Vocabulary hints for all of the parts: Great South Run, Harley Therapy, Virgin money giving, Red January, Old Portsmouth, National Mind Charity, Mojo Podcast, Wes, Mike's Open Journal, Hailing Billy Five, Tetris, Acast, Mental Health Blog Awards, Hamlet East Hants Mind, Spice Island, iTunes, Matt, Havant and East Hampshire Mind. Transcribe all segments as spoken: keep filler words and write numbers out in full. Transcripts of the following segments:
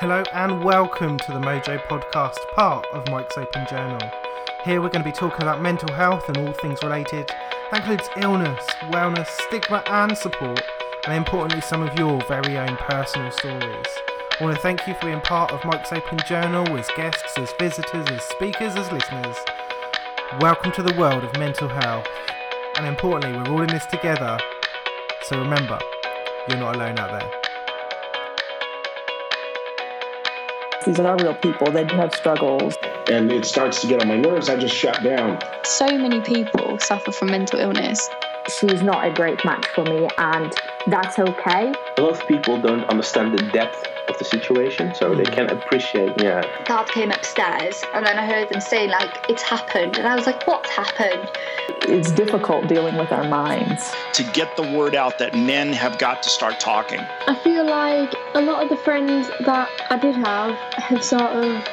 Hello and welcome to the Mojo Podcast, part of Mike's Open Journal. Here we're going to be talking about mental health and all things related. That includes illness, wellness, stigma and support, and importantly some of your very own personal stories. I want to thank you for being part of Mike's Open Journal as guests, as visitors, as speakers, as listeners. Welcome to the world of mental health. And importantly, we're all in this together. So remember, you're not alone out there. These are not real people. They do have struggles. And it starts to get on my nerves. I just shut down. So many people suffer from mental illness. She's not a great match for me, and that's okay. A lot of people don't understand the depth of the situation, so they can't appreciate, yeah. Dad came upstairs, and then I heard them say, like, it's happened. And I was like, what's happened? It's difficult dealing with our minds. To get the word out that men have got to start talking. I feel like a lot of the friends that I did have have sort of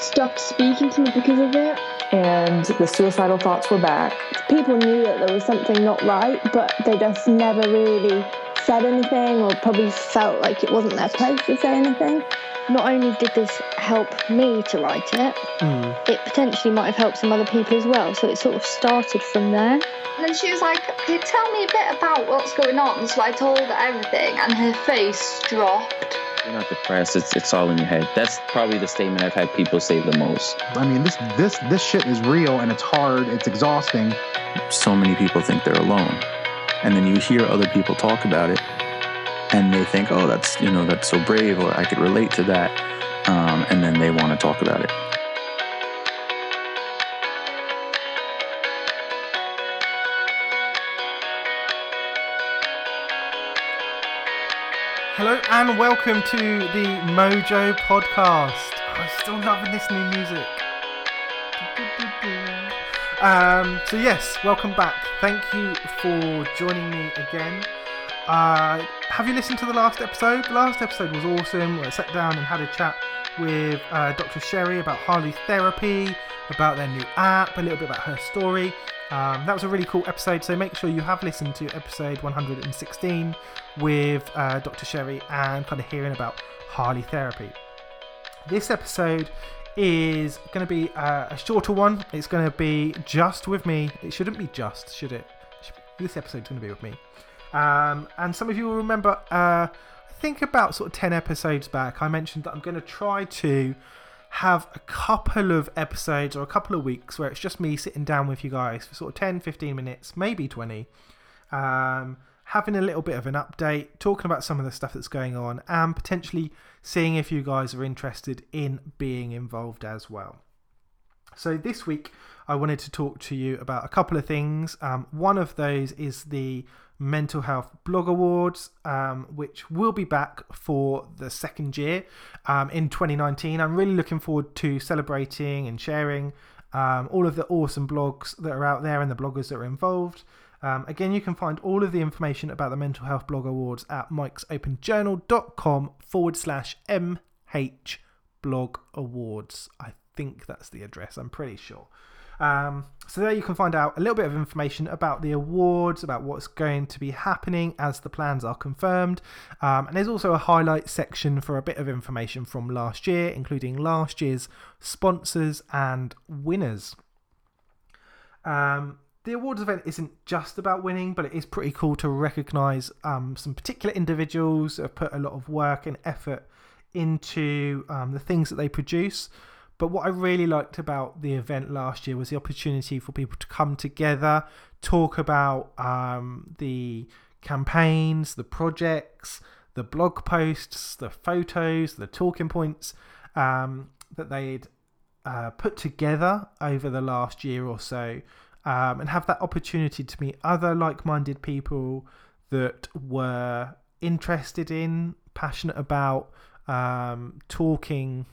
stopped speaking to me because of it. And the suicidal thoughts were back. People knew that there was something not right, but they just never really said anything or probably felt like it wasn't their place to say anything. Not only did this help me to write it, mm. it potentially might have helped some other people as well, so it sort of started from there. And she was like, okay, tell me a bit about what's going on. So I told her everything, and her face dropped. You're not depressed, it's it's all in your head. That's probably the statement I've had people say the most. I mean, this this this shit is real, and it's hard, it's exhausting. So many people think they're alone. And then you hear other people talk about it, and they think, oh, that's, you know, that's so brave, or I could relate to that. Um, and then they want to talk about it. Hello and welcome to the Mojo Podcast. I'm still loving this new music. Um, so yes, welcome back. Thank you for joining me again. Uh, have you listened to the last episode? The last episode was awesome. I sat down and had a chat with uh, Doctor Sherry about Harley Therapy, about their new app, a little bit about her story. Um, that was a really cool episode, so make sure you have listened to episode one hundred sixteen with uh, Doctor Sherry and kind of hearing about Harley Therapy. This episode is going to be uh, a shorter one. It's going to be just with me. It shouldn't be just, should it? This episode's going to be with me. Um, and some of you will remember, uh, I think about sort of ten episodes back, I mentioned that I'm going to try to have a couple of episodes or a couple of weeks where it's just me sitting down with you guys for sort of ten, fifteen minutes, maybe twenty, um, having a little bit of an update, talking about some of the stuff that's going on, and potentially seeing if you guys are interested in being involved as well. So this week, I wanted to talk to you about a couple of things. Um, one of those is the Mental Health Blog Awards, um, which will be back for the second year um, in twenty nineteen. I'm really looking forward to celebrating and sharing um, all of the awesome blogs that are out there and the bloggers that are involved. Um, again, you can find all of the information about the Mental Health Blog Awards at mikesopenjournal.com forward slash MH Blog Awards. I think that's the address, I'm pretty sure. Um, so there you can find out a little bit of information about the awards, about what's going to be happening as the plans are confirmed. Um, and there's also a highlight section for a bit of information from last year, including last year's sponsors and winners. Um, the awards event isn't just about winning, but it is pretty cool to recognise um, some particular individuals that have put a lot of work and effort into um, the things that they produce. But what I really liked about the event last year was the opportunity for people to come together, talk about um, the campaigns, the projects, the blog posts, the photos, the talking points um, that they'd uh, put together over the last year or so, um, and have that opportunity to meet other like-minded people that were interested in, passionate about, um, talking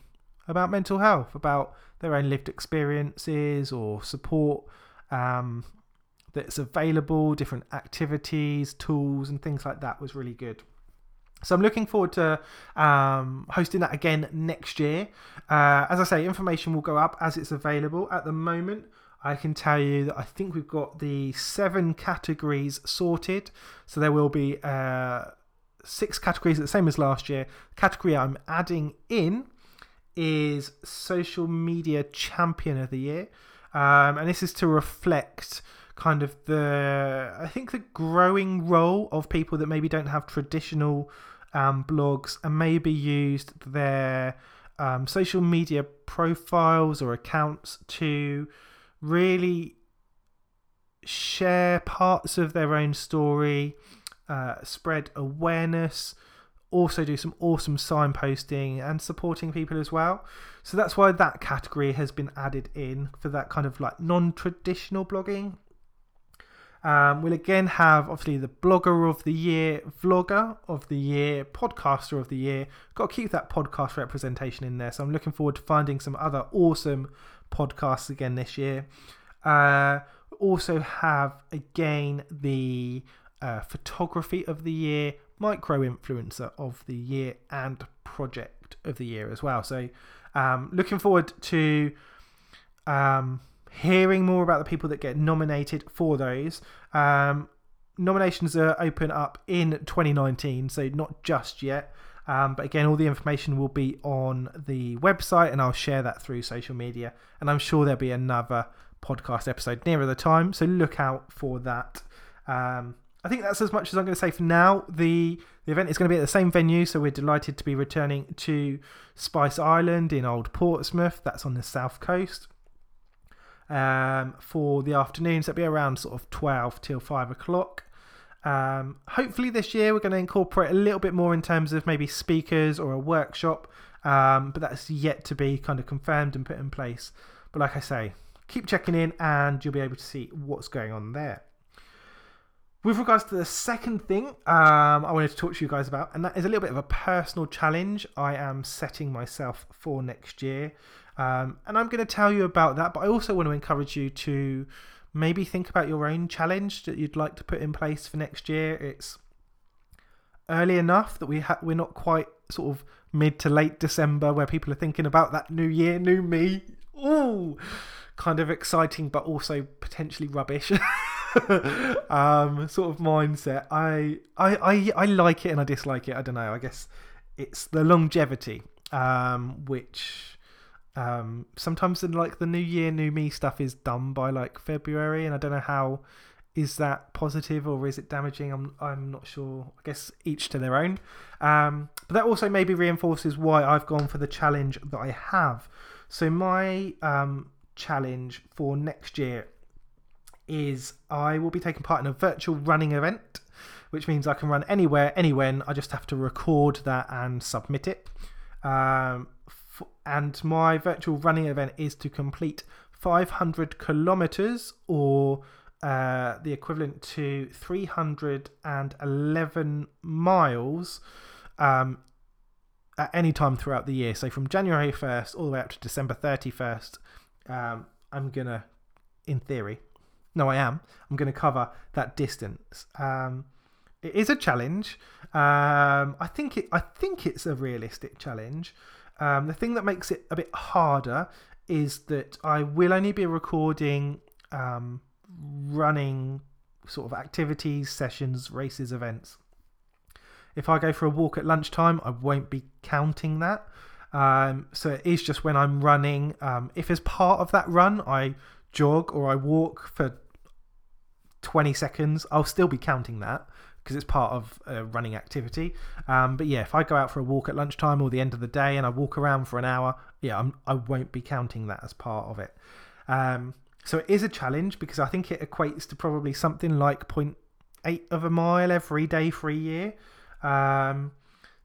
about mental health, about their own lived experiences or support um, that's available, different activities, tools and things like that was really good. So I'm looking forward to um, hosting that again next year. Uh, as I say, information will go up as it's available. At the moment, I can tell you that I think we've got the seven categories sorted. So there will be uh, six categories, the same as last year. Category I'm adding in is Social Media Champion of the Year. Um, and this is to reflect kind of the, I think, the growing role of people that maybe don't have traditional um, blogs and maybe used their um, social media profiles or accounts to really share parts of their own story, uh, spread awareness, also do some awesome signposting and supporting people as well. So that's why that category has been added in for that kind of like non-traditional blogging. Um, we'll again have obviously the Blogger of the Year, Vlogger of the Year, Podcaster of the Year. Got to keep that podcast representation in there. So I'm looking forward to finding some other awesome podcasts again this year. Uh, also have again the uh, Photography of the Year, Micro Influencer of the Year, and Project of the Year as well. So um, looking forward to... Um, hearing more about the people that get nominated for those. Um, nominations are open up in twenty nineteen, so not just yet. Um, but again, all the information will be on the website and I'll share that through social media. And I'm sure there'll be another podcast episode nearer the time, so look out for that. Um, I think that's as much as I'm going to say for now. The, the event is going to be at the same venue, so we're delighted to be returning to Spice Island in Old Portsmouth. That's on the south coast. Um, for the afternoons, that'll be around sort of twelve till five o'clock. Um, hopefully this year we're going to incorporate a little bit more in terms of maybe speakers or a workshop, um, but that's yet to be kind of confirmed and put in place. But like I say, keep checking in and you'll be able to see what's going on there. With regards to the second thing um, I wanted to talk to you guys about, and that is a little bit of a personal challenge I am setting myself for next year. Um, and I'm going to tell you about that, but I also want to encourage you to maybe think about your own challenge that you'd like to put in place for next year. It's early enough that we ha- we're not quite sort of mid to late December where people are thinking about that new year, new me. Ooh, kind of exciting, but also potentially rubbish um, sort of mindset. I, I, I, I like it and I dislike it. I don't know. I guess it's the longevity, um, which... Um, sometimes in like the new year, new me stuff is done by like February, and I don't know how is that positive or is it damaging? I'm I'm not sure. I guess each to their own. Um, but that also maybe reinforces why I've gone for the challenge that I have. So my um challenge for next year is I will be taking part in a virtual running event, which means I can run anywhere, anywhen. I just have to record that and submit it. Um. And my virtual running event is to complete five hundred kilometers, or uh, the equivalent to three hundred eleven miles um, at any time throughout the year. So from January first all the way up to December thirty-first, um, I'm going to, in theory, no I am, I'm going to cover that distance. Um, it is a challenge. Um, I think it, I think it's a realistic challenge. Um, the thing that makes it a bit harder is that I will only be recording um, running sort of activities, sessions, races, events. If I go for a walk at lunchtime, I won't be counting that. Um, so it is just when I'm running. Um, if as part of that run, I jog or I walk for twenty seconds, I'll still be counting that, because it's part of a running activity. Um, but yeah, if I go out for a walk at lunchtime or the end of the day and I walk around for an hour, yeah, I'm, I won't be counting that as part of it. Um, so it is a challenge, because I think it equates to probably something like zero point eight of a mile every day for a year. Um,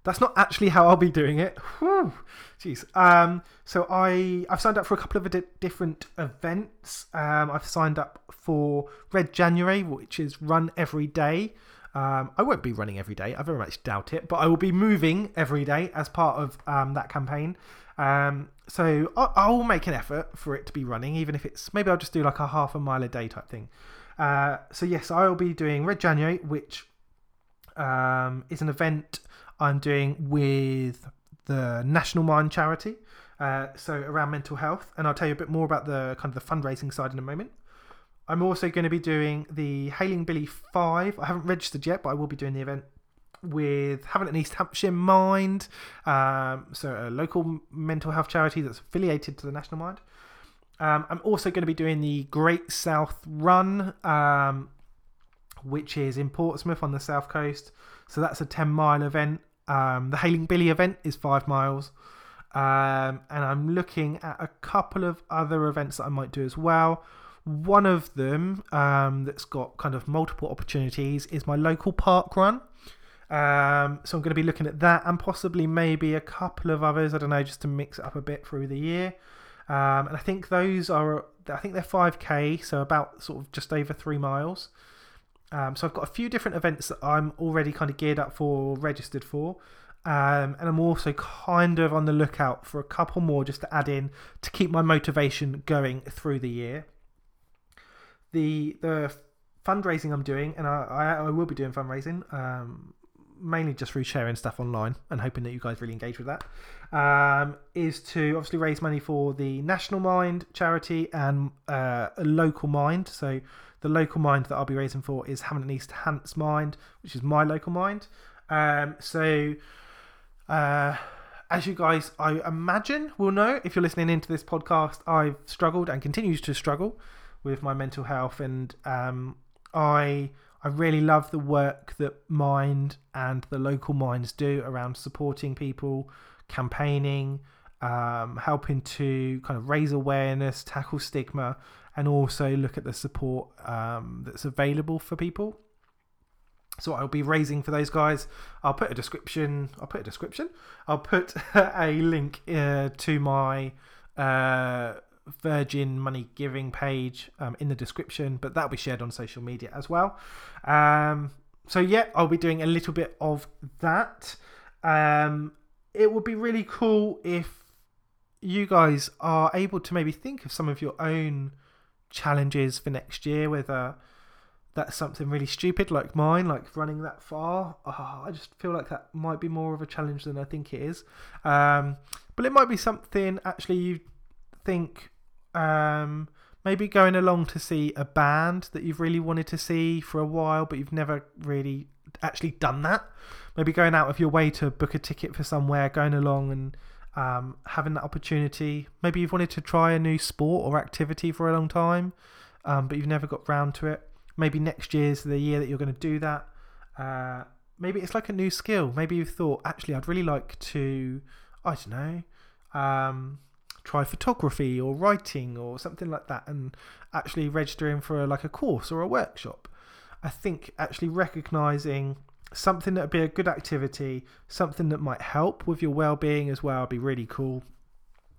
that's not actually how I'll be doing it. Whew, geez. Um, so I, I've signed up for a couple of di- different events. Um, I've signed up for Red January, which is run every day. Um, I won't be running every day, I very much doubt it, but I will be moving every day as part of um, that campaign. Um, so I'll, I'll make an effort for it to be running, even if it's, maybe I'll just do like a half a mile a day type thing. Uh, so yes, I'll be doing Red January, which um, is an event I'm doing with the National Mind Charity, uh, so around mental health, and I'll tell you a bit more about the kind of the fundraising side in a moment. I'm also going to be doing the Hailing Billy Five. I haven't registered yet, but I will be doing the event with Havant and East Hampshire Mind, um, so a local mental health charity that's affiliated to the National Mind. Um, I'm also going to be doing the Great South Run, um, which is in Portsmouth on the south coast. So that's a ten mile event. Um, the Hailing Billy event is five miles. Um, and I'm looking at a couple of other events that I might do as well. One of them um, that's got kind of multiple opportunities is my local park run. Um, so I'm going to be looking at that and possibly maybe a couple of others. I don't know, just to mix it up a bit through the year. Um, and I think those are, I think they're five K, so about sort of just over three miles. Um, so I've got a few different events that I'm already kind of geared up for, registered for. Um, and I'm also kind of on the lookout for a couple more just to add in to keep my motivation going through the year. The the fundraising I'm doing, and I, I, I will be doing fundraising, um, mainly just through sharing stuff online and hoping that you guys really engage with that, um, is to obviously raise money for the National Mind Charity and uh, a local mind. So the local mind that I'll be raising for is Hamlet East Hants Mind, which is my local mind. Um, so uh, as you guys, I imagine, will know, if you're listening into this podcast, I've struggled and continues to struggle with my mental health, and um, I I really love the work that Mind and the local minds do around supporting people, campaigning, um, helping to kind of raise awareness, tackle stigma, and also look at the support um, that's available for people. So I'll be raising for those guys. I'll put a description. I'll put a description. I'll put a link uh, to my uh, Virgin money giving page um, in the description, but that'll be shared on social media as well. Um, so yeah, I'll be doing a little bit of that. Um, it would be really cool if you guys are able to maybe think of some of your own challenges for next year, whether that's something really stupid like mine, like running that far. Oh, I just feel like that might be more of a challenge than I think it is. Um, but it might be something actually you think um, maybe going along to see a band that you've really wanted to see for a while, but you've never really actually done that. Maybe going out of your way to book a ticket for somewhere, going along and um, having that opportunity. Maybe you've wanted to try a new sport or activity for a long time, um, but you've never got round to it. Maybe next year's the year that you're going to do that. Uh, maybe it's like a new skill. Maybe you've thought, actually, I'd really like to, I don't know, um, try photography or writing or something like that, and actually registering for a, like a course or a workshop. I think actually recognising something that would be a good activity, something that might help with your well-being as well, would be really cool.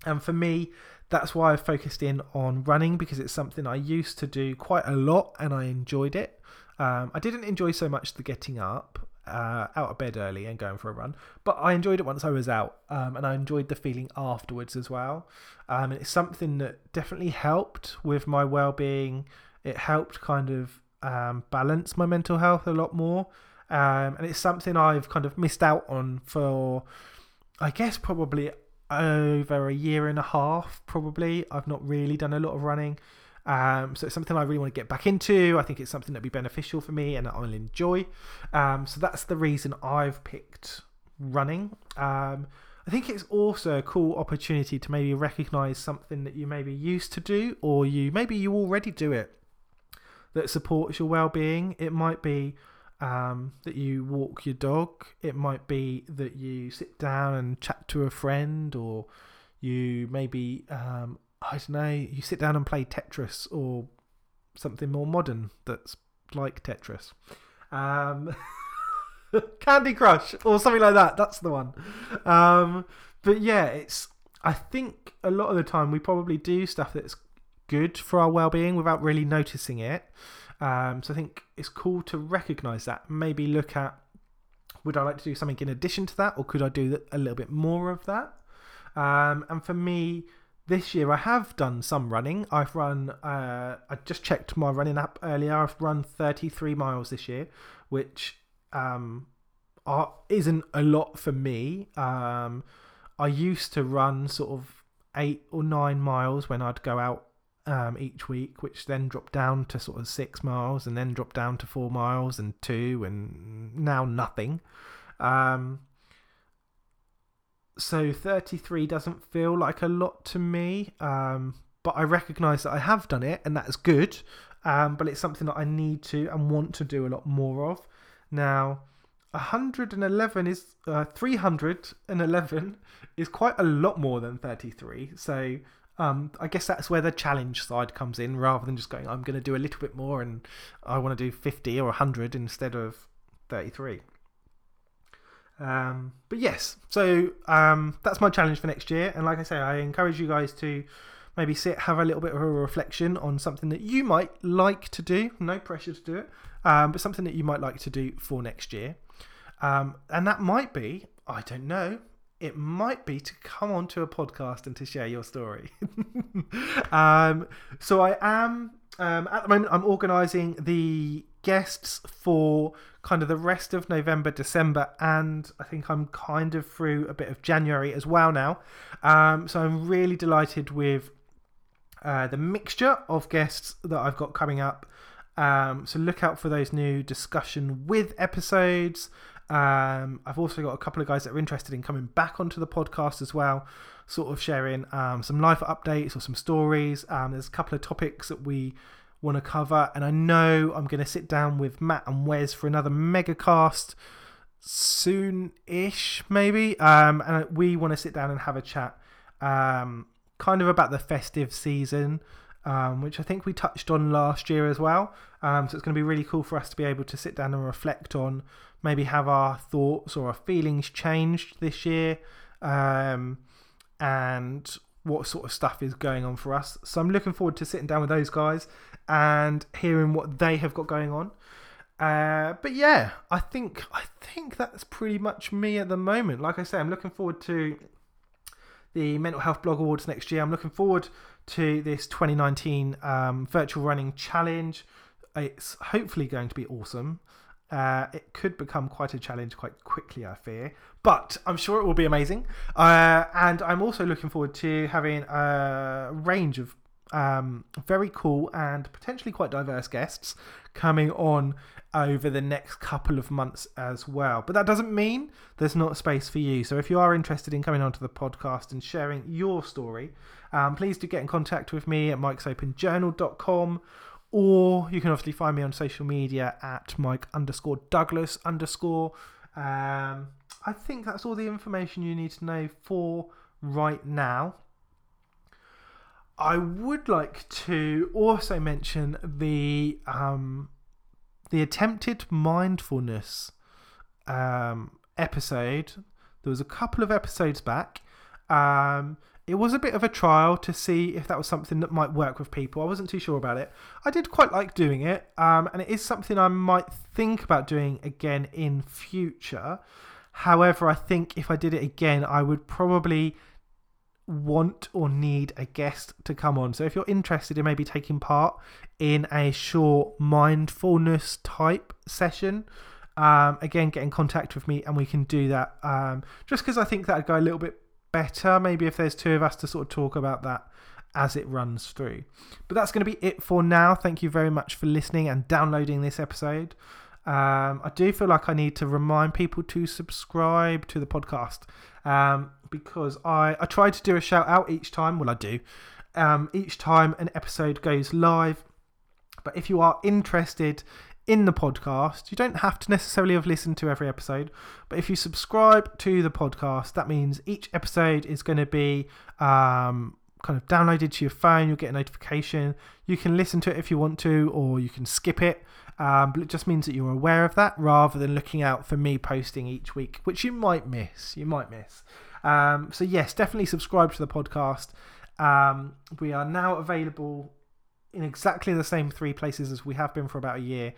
And for me, that's why I focused in on running, because it's something I used to do quite a lot and I enjoyed it. Um, I didn't enjoy so much the getting up uh, out of bed early and going for a run, but I enjoyed it once I was out, um, and I enjoyed the feeling afterwards as well. Um, and it's something that definitely helped with my well-being. It helped kind of um, balance my mental health a lot more. Um, and it's something I've kind of missed out on for, I guess, probably over a year and a half. Probably I've not really done a lot of running, um so it's something I really want to get back into. I think it's something that'd be beneficial for me and that I'll enjoy, um so that's the reason I've picked running. um I think it's also a cool opportunity to maybe recognize something that you maybe used to do, or you maybe you already do it, that supports your well-being. It might be Um, that you walk your dog. It might be that you sit down and chat to a friend, or you maybe, um, I don't know, you sit down and play Tetris or something more modern that's like Tetris. Um, Candy Crush or something like that. That's the one. Um, but yeah, it's, I think a lot of the time we probably do stuff that's good for our well-being without really noticing it. Um, so I think it's cool to recognise that. Maybe look at, would I like to do something in addition to that, or could I do a little bit more of that? Um, and for me, this year I have done some running. I've run, uh, I just checked my running app earlier. I've run thirty-three miles this year, which um, are, isn't a lot for me. Um, I used to run sort of eight or nine miles when I'd go out um, each week, which then dropped down to sort of six miles and then dropped down to four miles and two and now nothing. Um, so thirty-three doesn't feel like a lot to me, um, but I recognise that I have done it and that is good, um, but it's something that I need to and want to do a lot more of. Now, one hundred eleven is uh, three hundred eleven is quite a lot more than thirty-three. So um, I guess that's where the challenge side comes in, rather than just going, I'm going to do a little bit more and I want to do fifty or one hundred instead of thirty-three. Um, but yes, so um, that's my challenge for next year. And like I say, I encourage you guys to maybe sit, have a little bit of a reflection on something that you might like to do. No pressure to do it, um, but something that you might like to do for next year. Um, and that might be, I don't know, it might be to come onto a podcast and to share your story. um, so I am, um, at the moment, I'm organising the guests for kind of the rest of November, December, and I think I'm kind of through a bit of January as well now. Um, so I'm really delighted with uh, the mixture of guests that I've got coming up. Um, so look out for those new discussion with episodes. Um, I've also got a couple of guys that are interested in coming back onto the podcast as well, sort of sharing um, some life updates or some stories. Um, there's a couple of topics that we want to cover, and I know I'm going to sit down with Matt and Wes for another mega cast soon-ish, maybe. Um, and we want to sit down and have a chat, um, kind of about the festive season. Um, which I think we touched on last year as well. Um, so it's going to be really cool for us to be able to sit down and reflect on, maybe have our thoughts or our feelings changed this year, um, and what sort of stuff is going on for us. So I'm looking forward to sitting down with those guys and hearing what they have got going on. Uh, but yeah, I think I think that's pretty much me at the moment. Like I say, I'm looking forward to the Mental Health Blog Awards next year. I'm looking forward to this twenty nineteen um, virtual running challenge. It's hopefully going to be awesome. Uh, it could become quite a challenge quite quickly, I fear, but I'm sure it will be amazing. Uh, and I'm also looking forward to having a range of um, very cool and potentially quite diverse guests coming on over the next couple of months as well. But that doesn't mean there's not space for you. So if you are interested in coming onto the podcast and sharing your story, um, please do get in contact with me at mikes open journal dot com, or you can obviously find me on social media at mike underscore douglas underscore. Um, I think that's all the information you need to know for right now. I would like to also mention the um, the attempted mindfulness um, episode. There was a couple of episodes back. Um, it was a bit of a trial to see if that was something that might work with people. I wasn't too sure about it. I did quite like doing it, um, and it is something I might think about doing again in future. However, I think if I did it again, I would probably want or need a guest to come on. So if you're interested in maybe taking part in a short mindfulness type session, um, again, get in contact with me and we can do that. Um, just because I think that'd go a little bit better, maybe if there's two of us to sort of talk about that as it runs through. But that's going to be it for now. Thank you very much for listening and downloading this episode. Um, I do feel like I need to remind people to subscribe to the podcast. Um, because I, I try to do a shout out each time. Well, I do um, each time an episode goes live. But if you are interested in the podcast, you don't have to necessarily have listened to every episode. But if you subscribe to the podcast, that means each episode is going to be um, kind of downloaded to your phone. You'll get a notification. You can listen to it if you want to, or you can skip it. Um, but it just means that you're aware of that, rather than looking out for me posting each week, which you might miss. You might miss. Um, so yes, definitely subscribe to the podcast. Um, we are now available in exactly the same three places as we have been for about a year,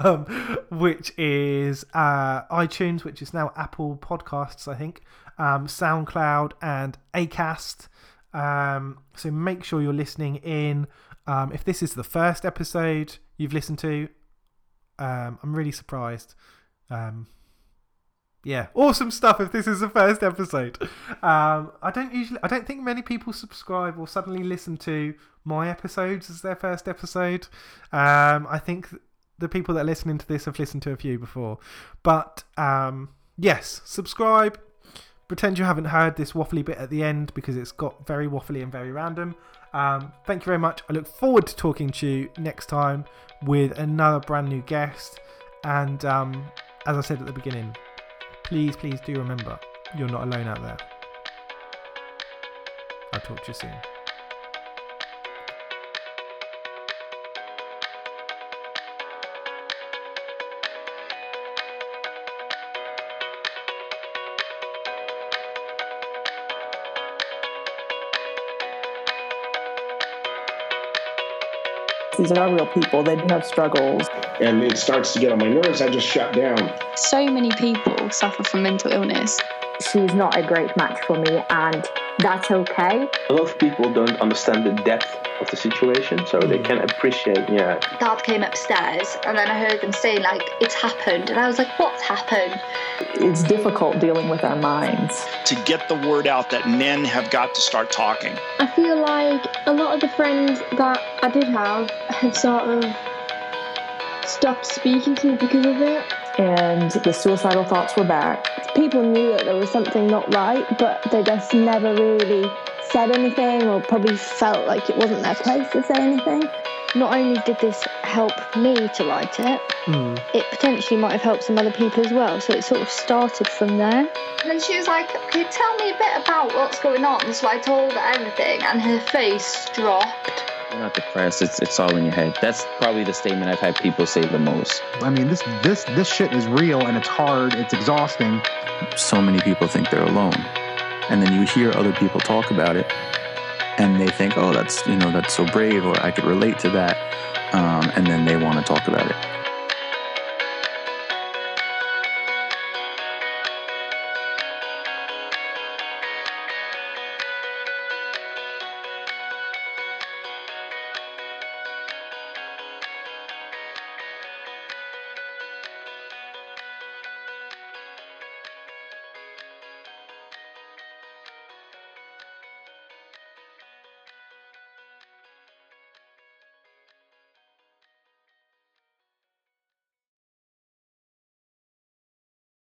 um, which is uh, iTunes, which is now Apple Podcasts, I think, um, SoundCloud and Acast. Um, so make sure you're listening in. Um, if this is the first episode you've listened to, um, I'm really surprised. Um, yeah, awesome stuff. If this is the first episode, um, I don't usually, I don't think many people subscribe or suddenly listen to my episodes as their first episode. Um, I think the people that are listening to this have listened to a few before, but um, yes, subscribe. Pretend you haven't heard this waffly bit at the end because it's got very waffly and very random. Um, thank you very much. I look forward to talking to you next time with another brand new guest. And um, as I said at the beginning, please, please do remember, you're not alone out there. I'll talk to you soon. These are real people. They do have struggles. And it starts to get on my nerves. I just shut down. So many people suffer from mental illness. She's not a great match for me, and that's okay. A lot of people don't understand the depth of the situation, so they can appreciate, yeah. Dad came upstairs, and then I heard them say, like, it's happened. And I was like, what's happened? It's difficult dealing with our minds. To get the word out that men have got to start talking. I feel like a lot of the friends that I did have have sort of stopped speaking to me because of it. And the suicidal thoughts were back. People knew that there was something not right, but they just never really said anything, or probably felt like it wasn't their place to say anything. Not only did this help me to write it, mm. it potentially might have helped some other people as well, so it sort of started from there. And then she was like, okay, tell me a bit about what's going on. So I told her everything, and her face dropped. You're not depressed, it's it's all in your head. That's probably the statement I've had people say the most. I mean, this this this shit is real, and it's hard, it's exhausting. So many people think they're alone. And then you hear other people talk about it, and they think, oh, that's, you know, that's so brave, or I could relate to that. Um, and then they want to talk about it.